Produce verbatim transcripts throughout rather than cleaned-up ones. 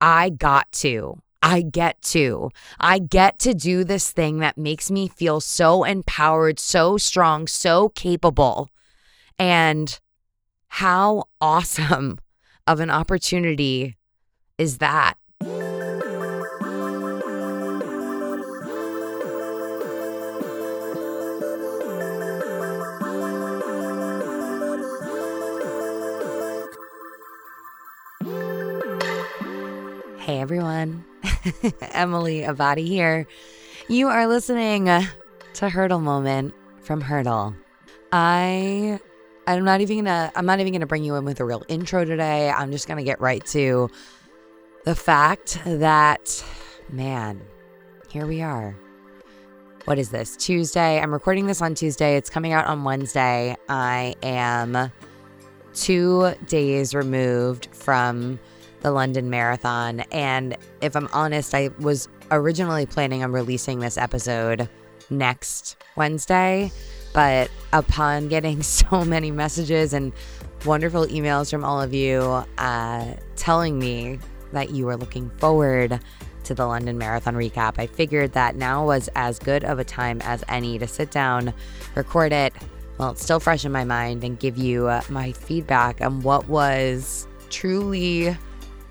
I got to. I get to. I get to do this thing that makes me feel so empowered, so strong, so capable. And how awesome of an opportunity is that? Hey everyone, Emily Abadi here. You are listening to Hurdle Moment from Hurdle. I, I'm not even gonna, I'm not even gonna bring you in with a real intro today. I'm just gonna get right to the fact that, man, here we are. What is this? Tuesday. I'm recording this on Tuesday. It's coming out on Wednesday. I am two days removed from the London Marathon, and if I'm honest, I was originally planning on releasing this episode next Wednesday, but upon getting so many messages and wonderful emails from all of you uh, telling me that you were looking forward to the London Marathon recap, I figured that now was as good of a time as any to sit down, record it while it's still fresh in my mind, and give you uh, my feedback on what was truly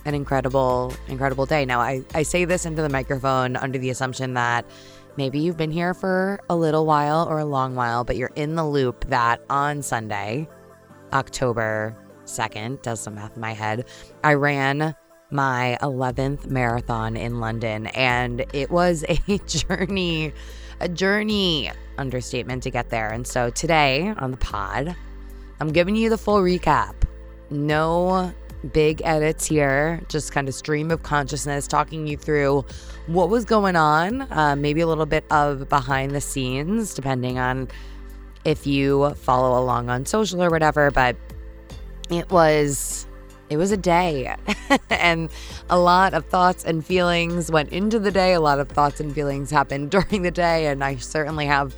an incredible, incredible day. Now, I, I say this into the microphone under the assumption that maybe you've been here for a little while or a long while, but you're in the loop that on Sunday, October second, does some math in my head, I ran my eleventh marathon in London, and it was a journey, a journey, understatement, to get there. And so today on the pod, I'm giving you the full recap. No big edits here, just kind of stream of consciousness, talking you through what was going on, uh, maybe a little bit of behind the scenes, depending on if you follow along on social or whatever. But it was, it was a day, and a lot of thoughts and feelings went into the day. A lot of thoughts and feelings happened during the day, and I certainly have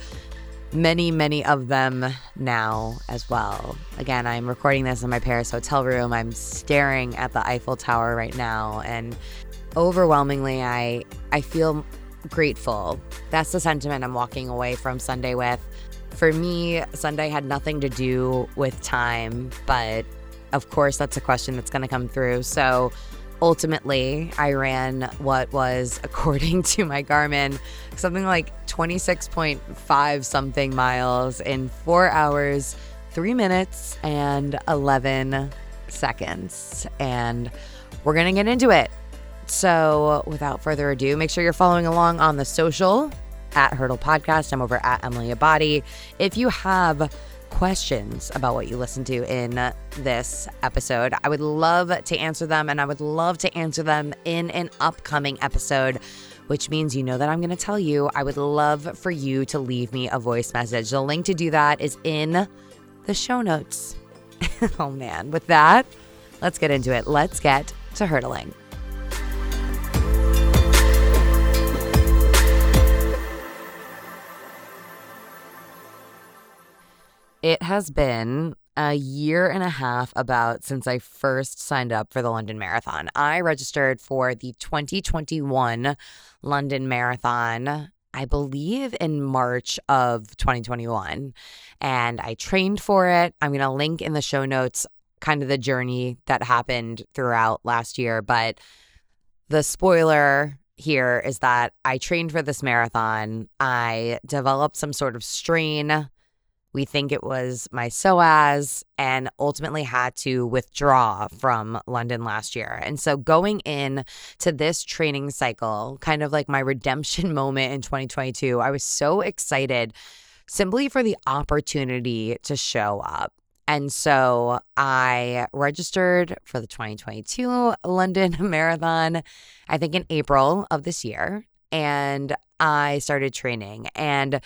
many, many of them now as well. Again, I'm recording this in my Paris hotel room. I'm staring at the Eiffel Tower right now, and overwhelmingly, I I feel grateful. That's the sentiment I'm walking away from Sunday with. For me, Sunday had nothing to do with time, but of course, that's a question that's going to come through. So ultimately, I ran what was, according to my Garmin, something like twenty-six point five something miles in four hours, three minutes, and eleven seconds. And we're going to get into it. So without further ado, make sure you're following along on the social at Hurdle Podcast. I'm over at Emily Abadi. If you have questions about what you listened to in this episode, I would love to answer them, and I would love to answer them in an upcoming episode, which means you know that I'm going to tell you I would love for you to leave me a voice message. The link to do that is in the show notes. Oh man, with that, let's get into it. Let's get to hurdling. It has been a year and a half about since I first signed up for the London Marathon. I registered for the twenty twenty-one London Marathon, I believe in March of twenty twenty-one, and I trained for it. I'm going to link in the show notes kind of the journey that happened throughout last year, but the spoiler here is that I trained for this marathon. I developed some sort of strain. We think it was my psoas, and ultimately had to withdraw from London last year. And so going in to this training cycle, kind of like my redemption moment in twenty twenty-two, I was so excited simply for the opportunity to show up. And so I registered for the twenty twenty-two London Marathon, I think in April of this year, and I started training. And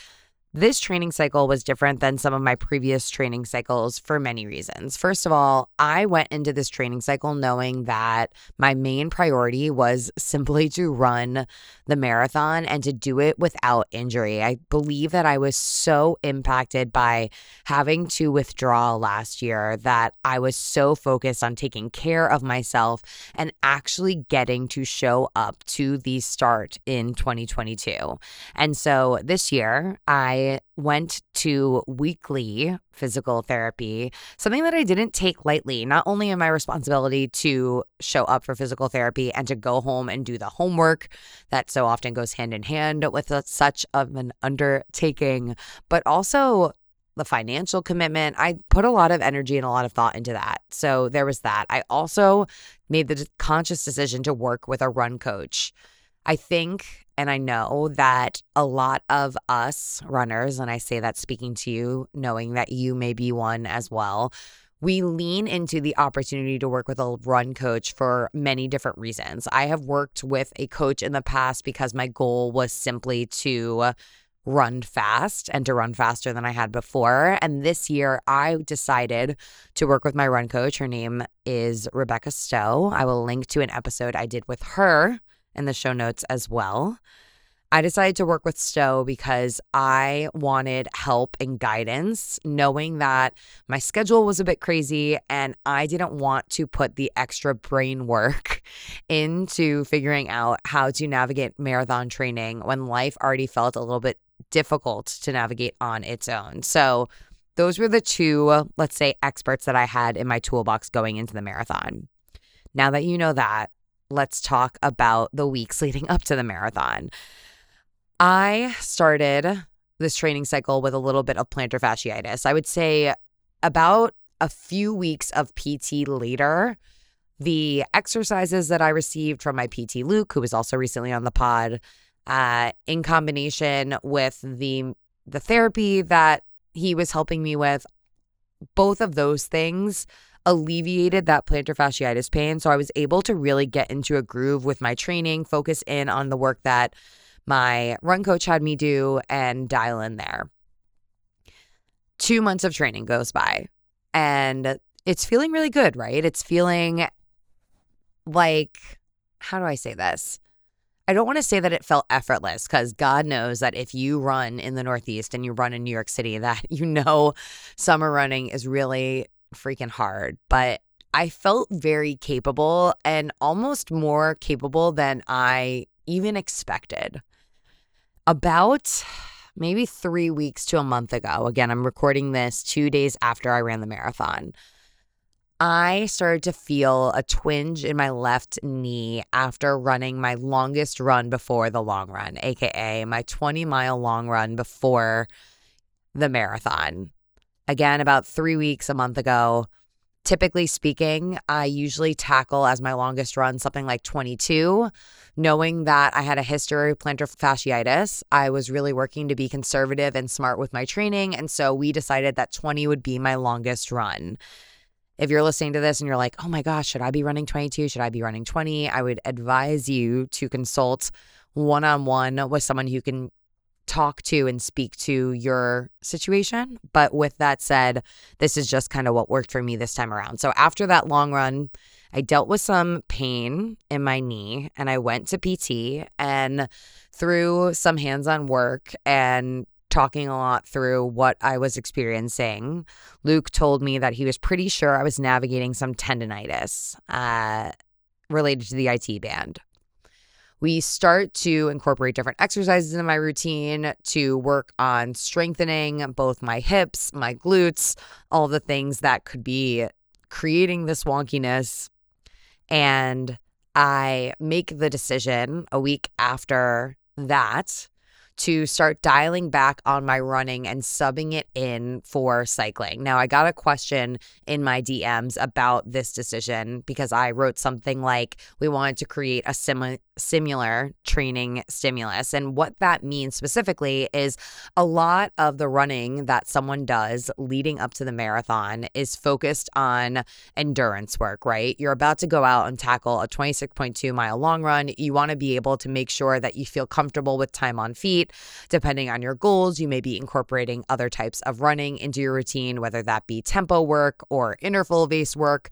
This training cycle was different than some of my previous training cycles for many reasons. First of all, I went into this training cycle knowing that my main priority was simply to run the marathon and to do it without injury. I believe that I was so impacted by having to withdraw last year that I was so focused on taking care of myself and actually getting to show up to the start in twenty twenty-two. And so this year, I went to weekly physical therapy, something that I didn't take lightly. Not only am I responsibility to show up for physical therapy and to go home and do the homework that so often goes hand in hand with such of an undertaking, but also the financial commitment. I put a lot of energy and a lot of thought into that. So there was that. I also made the conscious decision to work with a run coach. I think and I know that a lot of us runners, and I say that speaking to you, knowing that you may be one as well, we lean into the opportunity to work with a run coach for many different reasons. I have worked with a coach in the past because my goal was simply to run fast and to run faster than I had before. And this year I decided to work with my run coach. Her name is Rebecca Stowe. I will link to an episode I did with her in the show notes as well. I decided to work with Stowe because I wanted help and guidance, knowing that my schedule was a bit crazy and I didn't want to put the extra brain work into figuring out how to navigate marathon training when life already felt a little bit difficult to navigate on its own. So those were the two, let's say, experts that I had in my toolbox going into the marathon. Now that you know that, let's talk about the weeks leading up to the marathon. I started this training cycle with a little bit of plantar fasciitis. I would say about a few weeks of P T later, the exercises that I received from my P T, Luke, who was also recently on the pod, uh, in combination with the the therapy that he was helping me with, both of those things alleviated that plantar fasciitis pain. So I was able to really get into a groove with my training, focus in on the work that my run coach had me do, and dial in there. Two months of training goes by and it's feeling really good, right? It's feeling like, how do I say this? I don't want to say that it felt effortless, because God knows that if you run in the Northeast and you run in New York City, that you know summer running is really freaking hard, but I felt very capable and almost more capable than I even expected. About maybe three weeks to a month ago, again, I'm recording this two days after I ran the marathon, I started to feel a twinge in my left knee after running my longest run before the long run, aka my twenty mile long run before the marathon. Again, about three weeks, a month ago. Typically speaking, I usually tackle as my longest run something like twenty-two. Knowing that I had a history of plantar fasciitis, I was really working to be conservative and smart with my training. And so we decided that twenty would be my longest run. If you're listening to this and you're like, oh my gosh, should I be running twenty-two? Should I be running twenty? I would advise you to consult one-on-one with someone who can talk to and speak to your situation. But with that said, this is just kind of what worked for me this time around. So after that long run, I dealt with some pain in my knee and I went to P T, and through some hands-on work and talking a lot through what I was experiencing, Luke told me that he was pretty sure I was navigating some tendonitis uh, related to the I T band. We start to incorporate different exercises in my routine to work on strengthening both my hips, my glutes, all the things that could be creating this wonkiness. And I make the decision a week after that to start dialing back on my running and subbing it in for cycling. Now, I got a question in my D Ms about this decision because I wrote something like, we wanted to create a sim- similar training stimulus. And what that means specifically is a lot of the running that someone does leading up to the marathon is focused on endurance work, right? You're about to go out and tackle a twenty-six point two mile long run. You want to be able to make sure that you feel comfortable with time on feet, Depending on your goals, you may be incorporating other types of running into your routine, whether that be tempo work or interval-based work,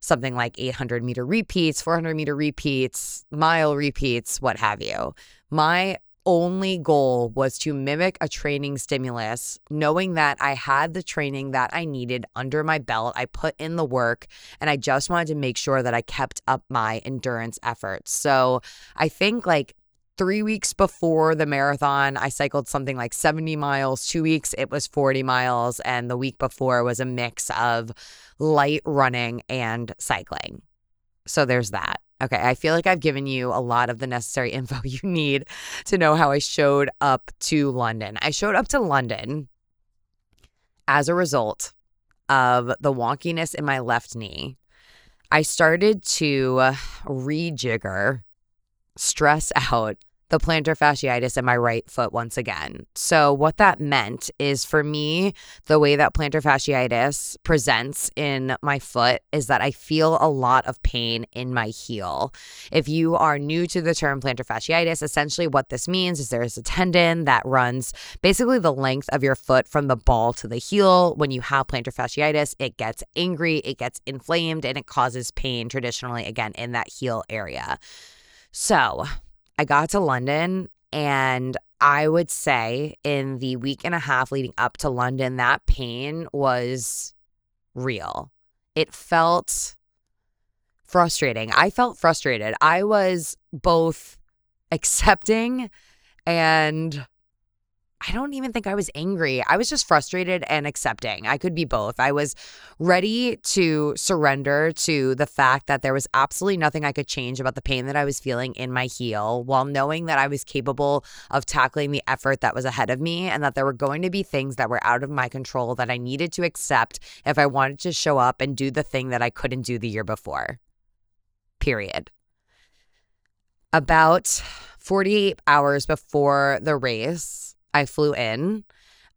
something like eight hundred meter repeats, four hundred meter repeats, mile repeats, what have you. My only goal was to mimic a training stimulus, knowing that I had the training that I needed under my belt. I put in the work, and I just wanted to make sure that I kept up my endurance efforts. So I think like three weeks before the marathon, I cycled something like seventy miles. Two weeks, it was forty miles. And the week before was a mix of light running and cycling. So there's that. Okay, I feel like I've given you a lot of the necessary info you need to know how I showed up to London. I showed up to London as a result of the wonkiness in my left knee. I started to rejigger, stress out the plantar fasciitis in my right foot once again. So what that meant is, for me, the way that plantar fasciitis presents in my foot is that I feel a lot of pain in my heel. If you are new to the term plantar fasciitis, essentially what this means is there is a tendon that runs basically the length of your foot from the ball to the heel. When you have plantar fasciitis, it gets angry, it gets inflamed, and it causes pain traditionally, again, in that heel area. So I got to London, and I would say in the week and a half leading up to London, that pain was real. It felt frustrating. I felt frustrated. I was both accepting and I don't even think I was angry. I was just frustrated and accepting. I could be both. I was ready to surrender to the fact that there was absolutely nothing I could change about the pain that I was feeling in my heel, while knowing that I was capable of tackling the effort that was ahead of me, and that there were going to be things that were out of my control that I needed to accept if I wanted to show up and do the thing that I couldn't do the year before. Period. About forty-eight hours before the race, I flew in.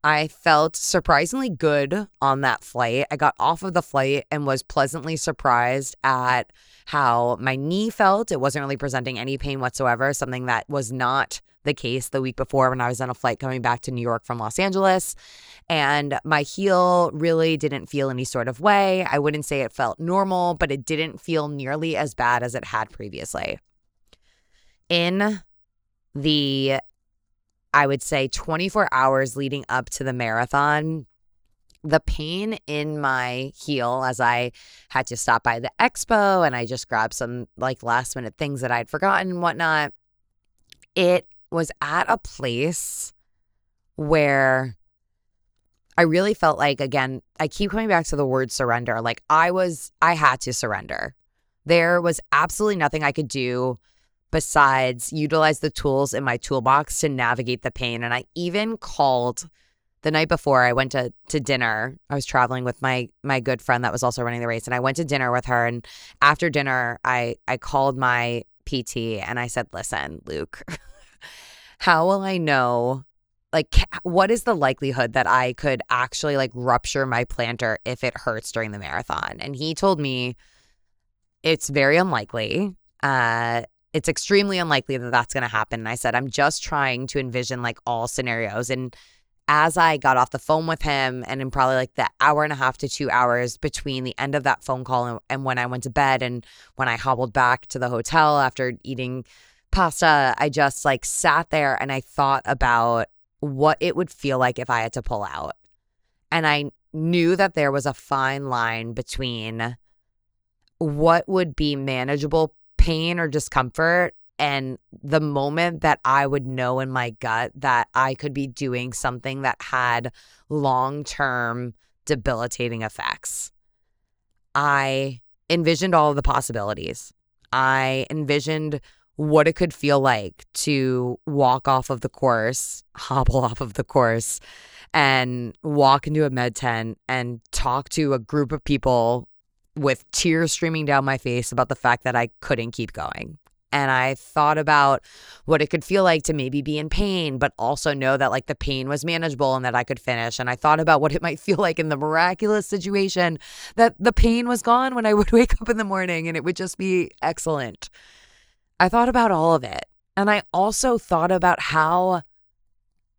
I felt surprisingly good on that flight. I got off of the flight and was pleasantly surprised at how my knee felt. It wasn't really presenting any pain whatsoever, something that was not the case the week before when I was on a flight coming back to New York from Los Angeles. And my heel really didn't feel any sort of way. I wouldn't say it felt normal, but it didn't feel nearly as bad as it had previously. In the I would say twenty-four hours leading up to the marathon, the pain in my heel, as I had to stop by the expo and I just grabbed some like last minute things that I'd forgotten and whatnot, it was at a place where I really felt like, again, I keep coming back to the word surrender. Like I was, I had to surrender. There was absolutely nothing I could do besides utilize the tools in my toolbox to navigate the pain. And I even called the night before I went to, to dinner. I was traveling with my my good friend that was also running the race, and I went to dinner with her. And after dinner, I, I called my P T and I said, listen, Luke, how will I know, like, what is the likelihood that I could actually like rupture my plantar if it hurts during the marathon? And he told me it's very unlikely. Uh It's extremely unlikely that that's going to happen. And I said, I'm just trying to envision like all scenarios. And as I got off the phone with him, and in probably like the hour and a half to two hours between the end of that phone call and, and when I went to bed and when I hobbled back to the hotel after eating pasta, I just like sat there and I thought about what it would feel like if I had to pull out. And I knew that there was a fine line between what would be manageable pain or discomfort and the moment that I would know in my gut that I could be doing something that had long-term debilitating effects. I envisioned all of the possibilities. I envisioned what it could feel like to walk off of the course, hobble off of the course, and walk into a med tent and talk to a group of people with tears streaming down my face about the fact that I couldn't keep going. And I thought about what it could feel like to maybe be in pain, but also know that like the pain was manageable and that I could finish. And I thought about what it might feel like in the miraculous situation that the pain was gone when I would wake up in the morning and it would just be excellent. I thought about all of it. And I also thought about how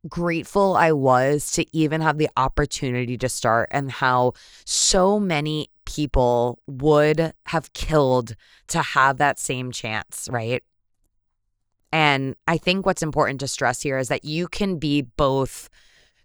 grateful I was to even have the opportunity to start, and how so many people would have killed to have that same chance, right? And I think what's important to stress here is that you can be both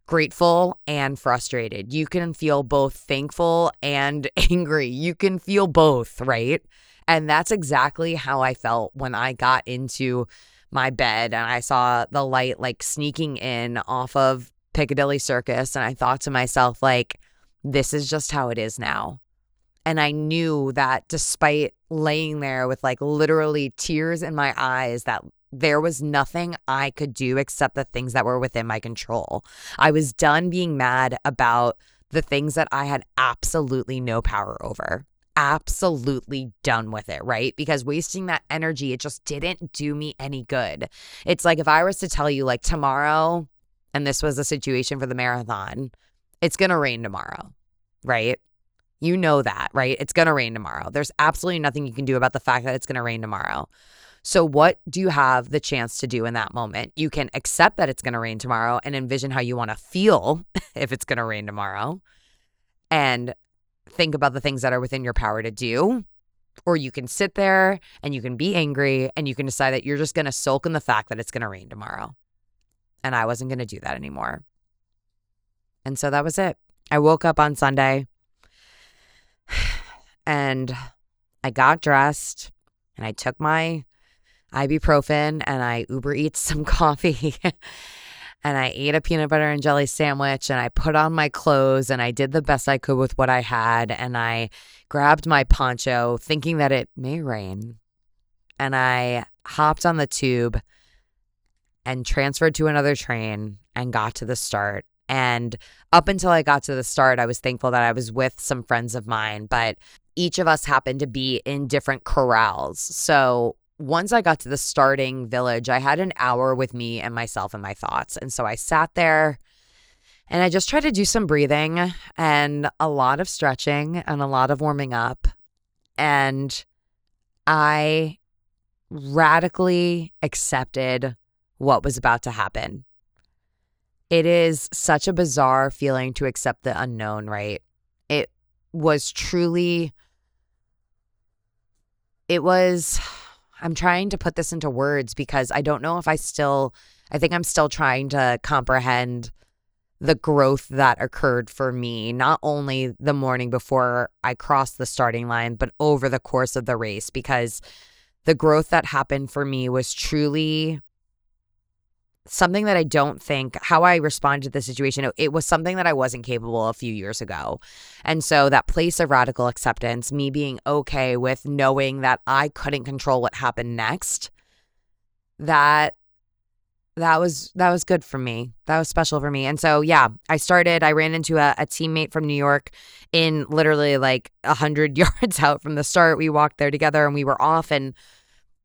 grateful and frustrated. You can feel both thankful and angry. You can feel both, right? And that's exactly how I felt when I got into my bed and I saw the light like sneaking in off of Piccadilly Circus. And I thought to myself, like, this is just how it is now. And I knew that despite laying there with like literally tears in my eyes, that there was nothing I could do except the things that were within my control. I was done being mad about the things that I had absolutely no power over. Absolutely done with it, right? Because wasting that energy, it just didn't do me any good. It's like if I was to tell you like tomorrow, and this was the situation for the marathon, it's going to rain tomorrow, right? You know that, right? It's going to rain tomorrow. There's absolutely nothing you can do about the fact that it's going to rain tomorrow. So what do you have the chance to do in that moment? You can accept that it's going to rain tomorrow and envision how you want to feel if it's going to rain tomorrow, and think about the things that are within your power to do. Or you can sit there and you can be angry and you can decide that you're just going to sulk in the fact that it's going to rain tomorrow. And I wasn't going to do that anymore. And so that was it. I woke up on Sunday and I got dressed and I took my ibuprofen and I Uber Eats some coffee and I ate a peanut butter and jelly sandwich and I put on my clothes and I did the best I could with what I had, and I grabbed my poncho thinking that it may rain, and I hopped on the tube and transferred to another train and got to the start. And up until I got to the start, I was thankful that I was with some friends of mine, but each of us happened to be in different corrals. So once I got to the starting village, I had an hour with me and myself and my thoughts. And so I sat there and I just tried to do some breathing and a lot of stretching and a lot of warming up. And I radically accepted what was about to happen. It is such a bizarre feeling to accept the unknown, right? It was truly, it was... I'm trying to put this into words because I don't know if I still, I think I'm still trying to comprehend the growth that occurred for me, not only the morning before I crossed the starting line, but over the course of the race, because the growth that happened for me was truly something that I don't think, how I responded to the situation, it was something that I wasn't capable of a few years ago. And so that place of radical acceptance, me being okay with knowing that I couldn't control what happened next, that that was that was good for me. That was special for me. And so, yeah, I started, I ran into a, a teammate from New York in literally like one hundred yards out from the start. We walked there together and we were off and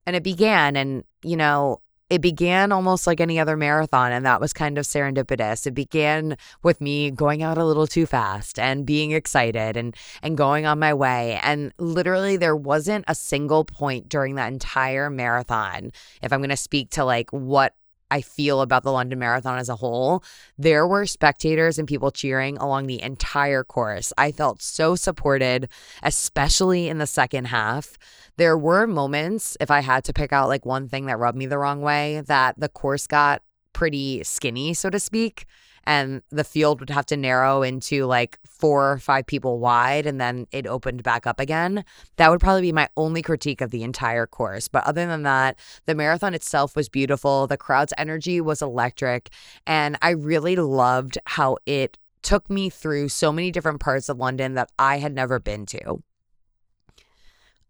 and it began. And, you know, it began almost like any other marathon, and that was kind of serendipitous. It began with me going out a little too fast and being excited and and going on my way. And literally there wasn't a single point during that entire marathon, if I'm going to speak to like what I feel about the London Marathon as a whole, there were spectators and people cheering along the entire course. I felt so supported, especially in the second half. There were moments, if I had to pick out like one thing that rubbed me the wrong way, that the course got pretty skinny, so to speak, and the field would have to narrow into like four or five people wide, and then it opened back up again. That would probably be my only critique of the entire course. But other than that, the marathon itself was beautiful. The crowd's energy was electric, and I really loved how it took me through so many different parts of London that I had never been to.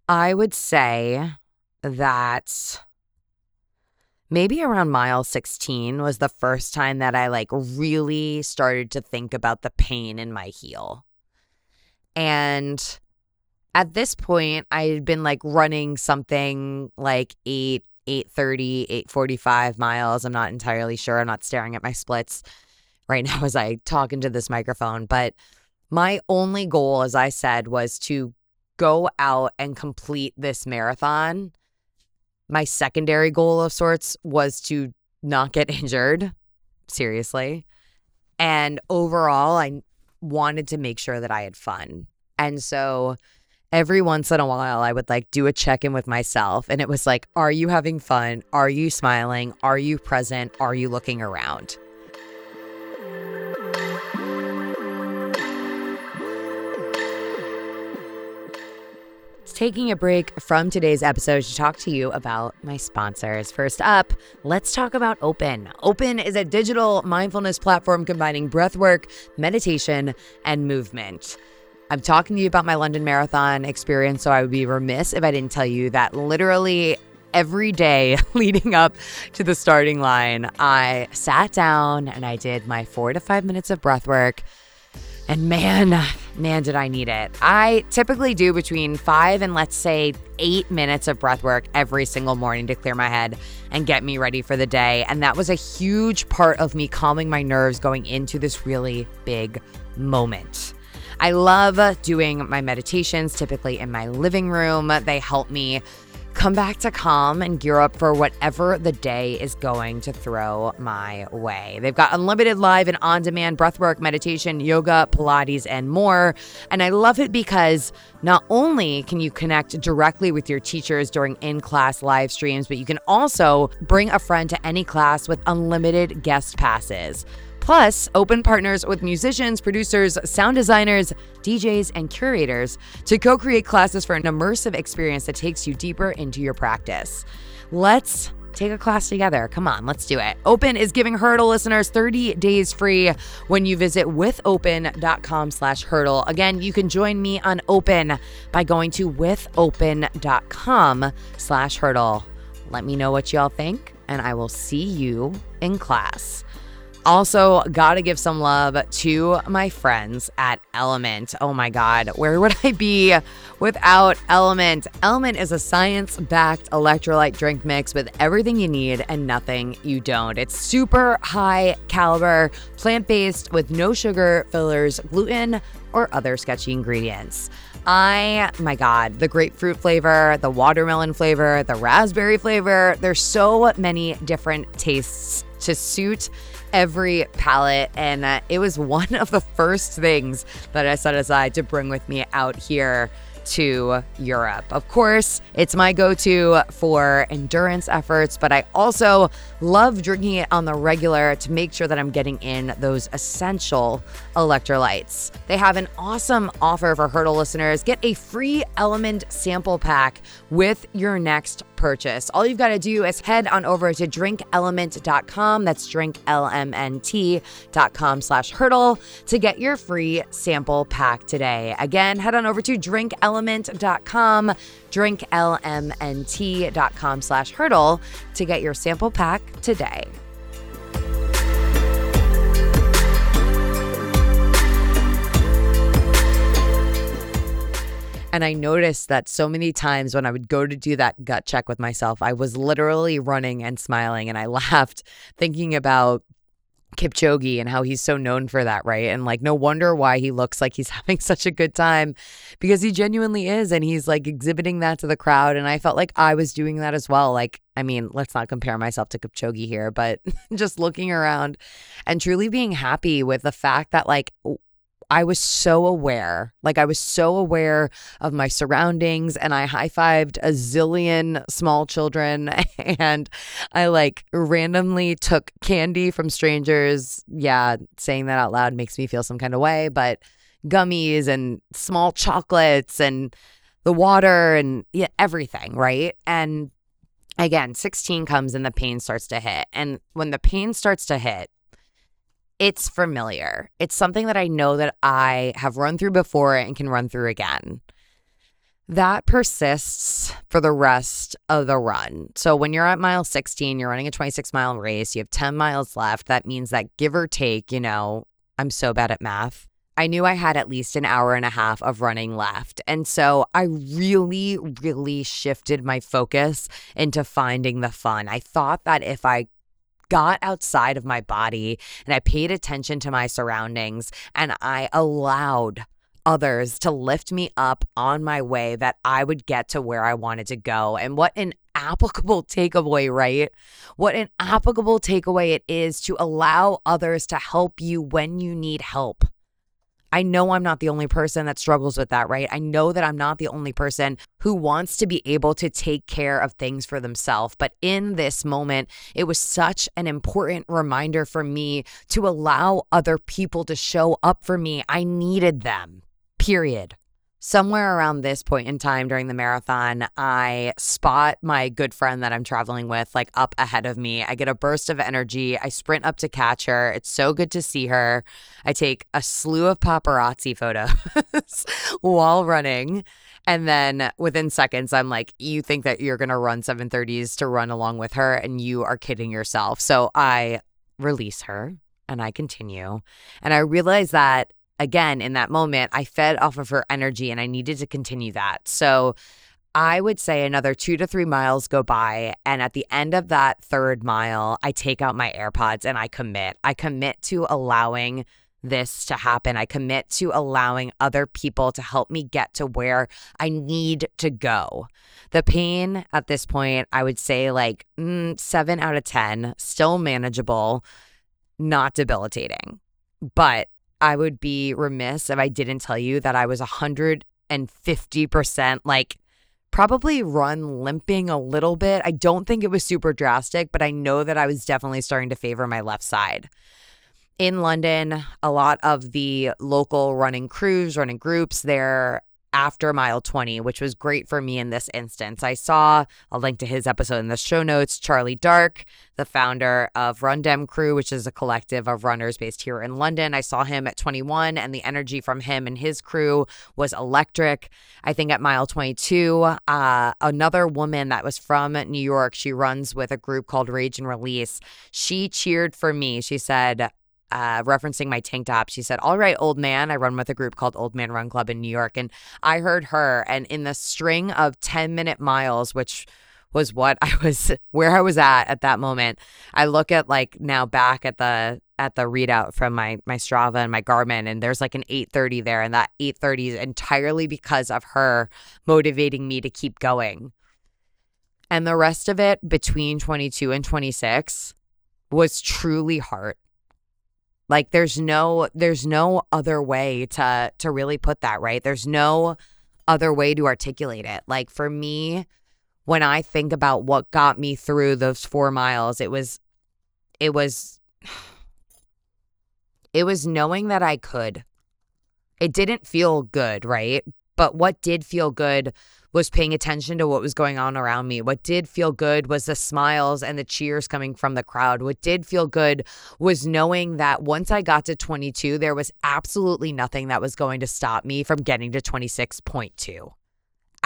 I would say that maybe around mile sixteen was the first time that I like really started to think about the pain in my heel. And at this point, I had been like running something like eight, eight thirty, eight forty-five miles. I'm not entirely sure. I'm not staring at my splits right now as I talk into this microphone. But my only goal, as I said, was to go out and complete this marathon. My secondary goal of sorts was to not get injured seriously. And overall, I wanted to make sure that I had fun. And so every once in a while, I would like do a check-in with myself. And it was like, are you having fun? Are you smiling? Are you present? Are you looking around? Taking a break from today's episode to talk to you about my sponsors. First up, let's talk about Open. Open is a digital mindfulness platform combining breathwork, meditation, and movement. I'm talking to you about my London Marathon experience, so I would be remiss if I didn't tell you that literally every day leading up to the starting line, I sat down and I did my four to five minutes of breathwork. And man, man, did I need it. I typically do between five and let's say eight minutes of breath work every single morning to clear my head and get me ready for the day. And that was a huge part of me calming my nerves going into this really big moment. I love doing my meditations typically in my living room. They help me come back to calm and gear up for whatever the day is going to throw my way. They've got unlimited live and on-demand breathwork, meditation, yoga, Pilates, and more. And I love it because not only can you connect directly with your teachers during in-class live streams, but you can also bring a friend to any class with unlimited guest passes. Plus, Open partners with musicians, producers, sound designers, D Js, and curators to co-create classes for an immersive experience that takes you deeper into your practice. Let's take a class together. Come on, let's do it. Open is giving Hurdle listeners thirty days free when you visit withopen.com slash hurdle. Again, you can join me on Open by going to withopen.com slash hurdle. Let me know what y'all think, and I will see you in class. Also, gotta give some love to my friends at Element. Oh my God, where would I be without Element? Element is a science-backed electrolyte drink mix with everything you need and nothing you don't. It's super high caliber, plant-based with no sugar, fillers, gluten, or other sketchy ingredients. I, my God, the grapefruit flavor, the watermelon flavor, the raspberry flavor, there's so many different tastes to suit every palette, and uh, it was one of the first things that I set aside to bring with me out here to Europe. Of course, it's my go-to for endurance efforts, but I also love drinking it on the regular to make sure that I'm getting in those essential electrolytes. They have an awesome offer for Hurdle listeners. Get a free Element sample pack with your next purchase. All you've got to do is head on over to drink element dot com. That's drink element dot com slash hurdle to get your free sample pack today. Again, head on over to drink element dot com, drink element dot com slash hurdle to get your sample pack today. And I noticed that so many times when I would go to do that gut check with myself, I was literally running and smiling, and I laughed thinking about Kipchoge and how he's so known for that, right? And like, no wonder why he looks like he's having such a good time, because he genuinely is, and he's like exhibiting that to the crowd. And I felt like I was doing that as well. Like, I mean, let's not compare myself to Kipchoge here, but just looking around and truly being happy with the fact that like I was so aware, like I was so aware of my surroundings, and I high-fived a zillion small children, and I like randomly took candy from strangers. Yeah, saying that out loud makes me feel some kind of way, but gummies and small chocolates and the water and yeah, everything, right? And again, sixteen comes and the pain starts to hit. And when the pain starts to hit, it's familiar. It's something that I know that I have run through before and can run through again. That persists for the rest of the run. So when you're at mile sixteen, you're running a twenty-six mile race, you have ten miles left. That means that give or take, you know, I'm so bad at math, I knew I had at least an hour and a half of running left. And so I really, really shifted my focus into finding the fun. I thought that if I got outside of my body and I paid attention to my surroundings and I allowed others to lift me up on my way that I would get to where I wanted to go. And what an applicable takeaway, right? What an applicable takeaway it is to allow others to help you when you need help. I know I'm not the only person that struggles with that, right? I know that I'm not the only person who wants to be able to take care of things for themselves. But in this moment, it was such an important reminder for me to allow other people to show up for me. I needed them, period. Somewhere around this point in time during the marathon, I spot my good friend that I'm traveling with like up ahead of me. I get a burst of energy. I sprint up to catch her. It's so good to see her. I take a slew of paparazzi photos while running. And then within seconds, I'm like, you think that you're going to run seven thirties to run along with her, and you are kidding yourself. So I release her and I continue. And I realize that again, in that moment, I fed off of her energy and I needed to continue that. So I would say another two to three miles go by. And at the end of that third mile, I take out my AirPods and I commit. I commit to allowing this to happen. I commit to allowing other people to help me get to where I need to go. The pain at this point, I would say like mm, seven out of ten, still manageable, not debilitating. But I would be remiss if I didn't tell you that I was one hundred fifty percent like probably run limping a little bit. I don't think it was super drastic, but I know that I was definitely starting to favor my left side. In London, a lot of the local running crews, running groups, they're after mile twenty, which was great for me in this instance. I saw, I'll link to his episode in the show notes, Charlie Dark, the founder of Run Dem Crew, which is a collective of runners based here in London. I saw him at twenty-one, and the energy from him and his crew was electric. I think at mile twenty-two, uh, another woman that was from New York, she runs with a group called Rage and Release. She cheered for me. She said, Uh, referencing my tank top, she said, "All right, old man." I run with a group called Old Man Run Club in New York, and I heard her. And in the string of ten minute miles, which was what I was, where I was at at that moment, I look at like now back at the at the readout from my my Strava and my Garmin, and there's like an eight thirty there, and that eight thirty is entirely because of her motivating me to keep going. And the rest of it between twenty-two and twenty-six was truly heart. Like there's no there's no other way to to really put that, right? There's no other way to articulate it. Like for me, when I think about what got me through those four miles, it was it was it was knowing that I could. It didn't feel good, right? But what did feel good was paying attention to what was going on around me. What did feel good was the smiles and the cheers coming from the crowd. What did feel good was knowing that once I got to twenty-two, there was absolutely nothing that was going to stop me from getting to twenty-six point two.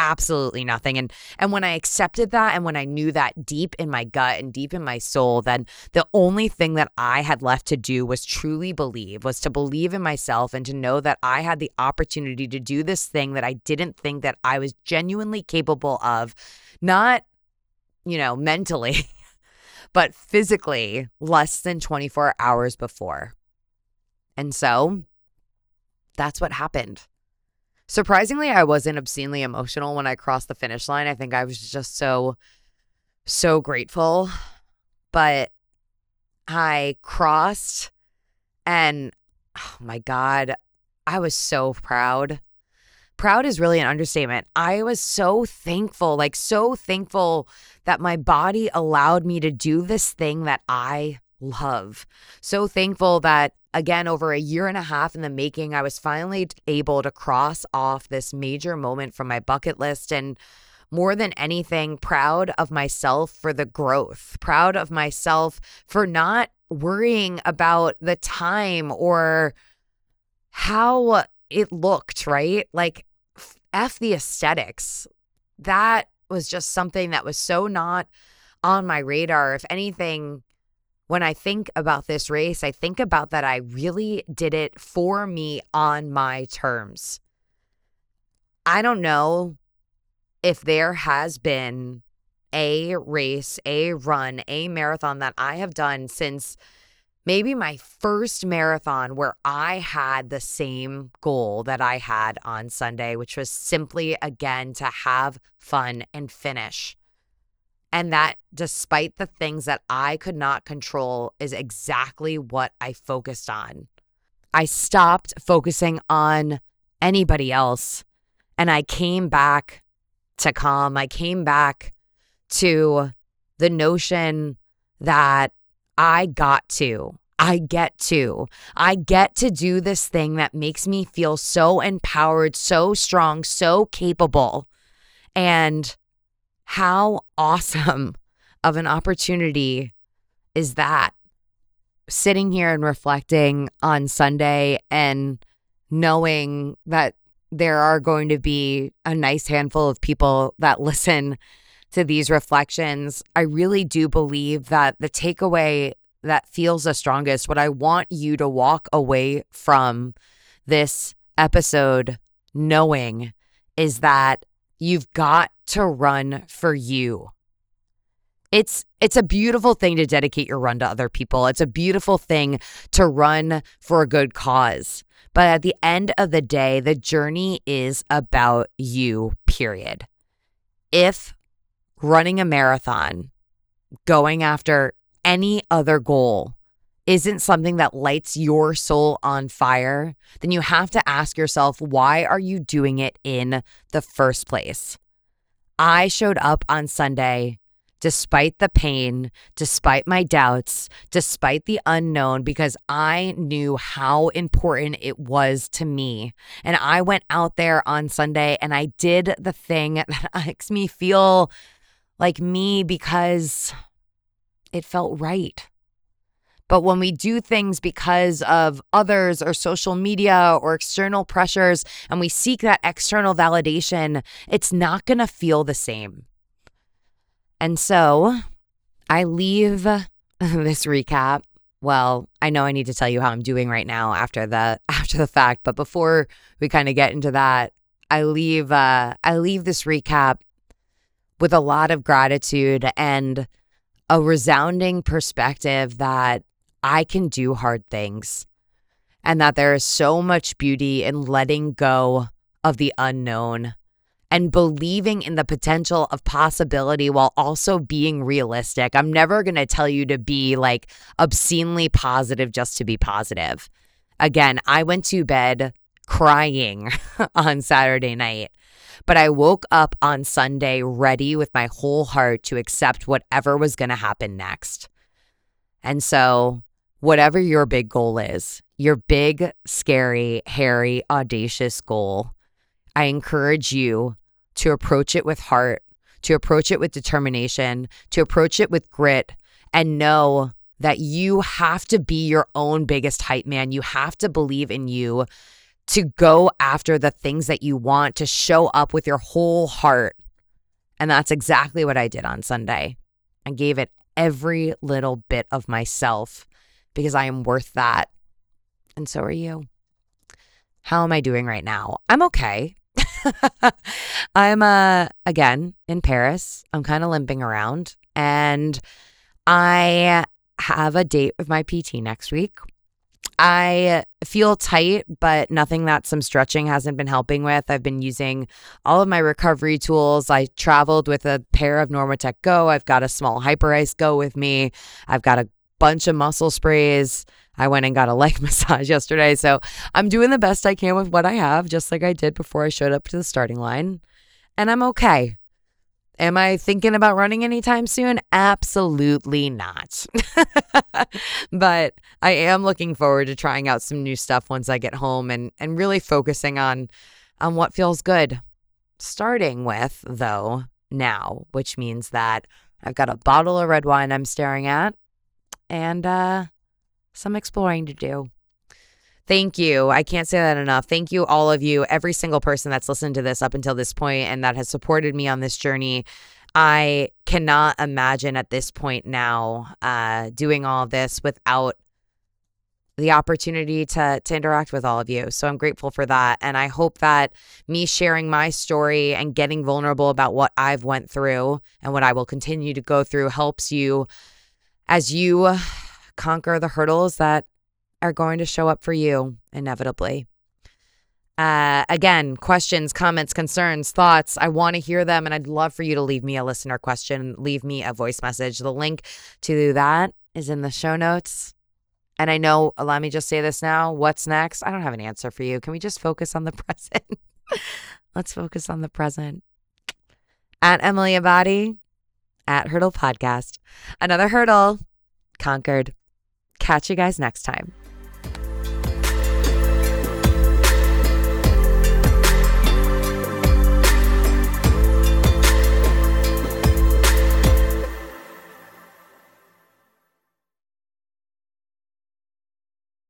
Absolutely nothing. And and when I accepted that, and when I knew that deep in my gut and deep in my soul, then the only thing that I had left to do was truly believe, was to believe in myself and to know that I had the opportunity to do this thing that I didn't think that I was genuinely capable of, not, you know, mentally, but physically less than twenty-four hours before. And so that's what happened. Surprisingly, I wasn't obscenely emotional when I crossed the finish line. I think I was just so, so grateful. But I crossed, and oh my God, I was so proud. Proud is really an understatement. I was so thankful, like so thankful that my body allowed me to do this thing that I love. So thankful that, again, over a year and a half in the making, I was finally able to cross off this major moment from my bucket list. And more than anything, proud of myself for the growth, proud of myself for not worrying about the time or how it looked, right? Like, F the aesthetics. That was just something that was so not on my radar. If anything, when I think about this race, I think about that I really did it for me on my terms. I don't know if there has been a race, a run, a marathon that I have done since maybe my first marathon where I had the same goal that I had on Sunday, which was simply, again, to have fun and finish. And that, despite the things that I could not control, is exactly what I focused on. I stopped focusing on anybody else, and I came back to calm. I came back to the notion that I got to, I get to, I get to do this thing that makes me feel so empowered, so strong, so capable. And how awesome of an opportunity is that? Sitting here and reflecting on Sunday and knowing that there are going to be a nice handful of people that listen to these reflections, I really do believe that the takeaway that feels the strongest, what I want you to walk away from this episode knowing, is that you've got to run for you. It's it's a beautiful thing to dedicate your run to other people. It's a beautiful thing to run for a good cause. But at the end of the day, the journey is about you, period. If running a marathon, going after any other goal isn't something that lights your soul on fire, then you have to ask yourself, why are you doing it in the first place? I showed up on Sunday despite the pain, despite my doubts, despite the unknown, because I knew how important it was to me. And I went out there on Sunday and I did the thing that makes me feel like me because it felt right. But when we do things because of others or social media or external pressures and we seek that external validation, it's not going to feel the same. And so I leave this recap. Well, I know I need to tell you how I'm doing right now after the after the fact, but before we kind of get into that, I leave uh, I leave this recap with a lot of gratitude and a resounding perspective that I can do hard things and that there is so much beauty in letting go of the unknown and believing in the potential of possibility while also being realistic. I'm never going to tell you to be like obscenely positive just to be positive. Again, I went to bed crying on Saturday night. But I woke up on Sunday ready with my whole heart to accept whatever was going to happen next. And so whatever your big goal is, your big, scary, hairy, audacious goal, I encourage you to approach it with heart, to approach it with determination, to approach it with grit, and know that you have to be your own biggest hype man. You have to believe in you to go after the things that you want, to show up with your whole heart. And that's exactly what I did on Sunday. I gave it every little bit of myself because I am worth that. And so are you. How am I doing right now? I'm okay. I'm, uh, again, in Paris. I'm kind of limping around. And I have a date with my P T next week. I feel tight, but nothing that some stretching hasn't been helping with. I've been using all of my recovery tools. I traveled with a pair of Norma Tech Go. I've got a small Hyper Ice Go with me. I've got a bunch of muscle sprays. I went and got a leg massage yesterday. So I'm doing the best I can with what I have, just like I did before I showed up to the starting line. And I'm okay. Am I thinking about running anytime soon? Absolutely not. But I am looking forward to trying out some new stuff once I get home and, and really focusing on, on what feels good. Starting with, though, now, which means that I've got a bottle of red wine I'm staring at and uh, some exploring to do. Thank you. I can't say that enough. Thank you, all of you, every single person that's listened to this up until this point and that has supported me on this journey. I cannot imagine at this point now uh, doing all of this without the opportunity to to interact with all of you. So I'm grateful for that. And I hope that me sharing my story and getting vulnerable about what I've went through and what I will continue to go through helps you as you conquer the hurdles that are going to show up for you inevitably. Uh, again, questions, comments, concerns, thoughts. I want to hear them, and I'd love for you to leave me a listener question, leave me a voice message. The link to that is in the show notes. And I know, let me just say this now, what's next? I don't have an answer for you. Can we just focus on the present? Let's focus on the present. At Emily Abadi, at Hurdle Podcast. Another hurdle conquered. Catch you guys next time.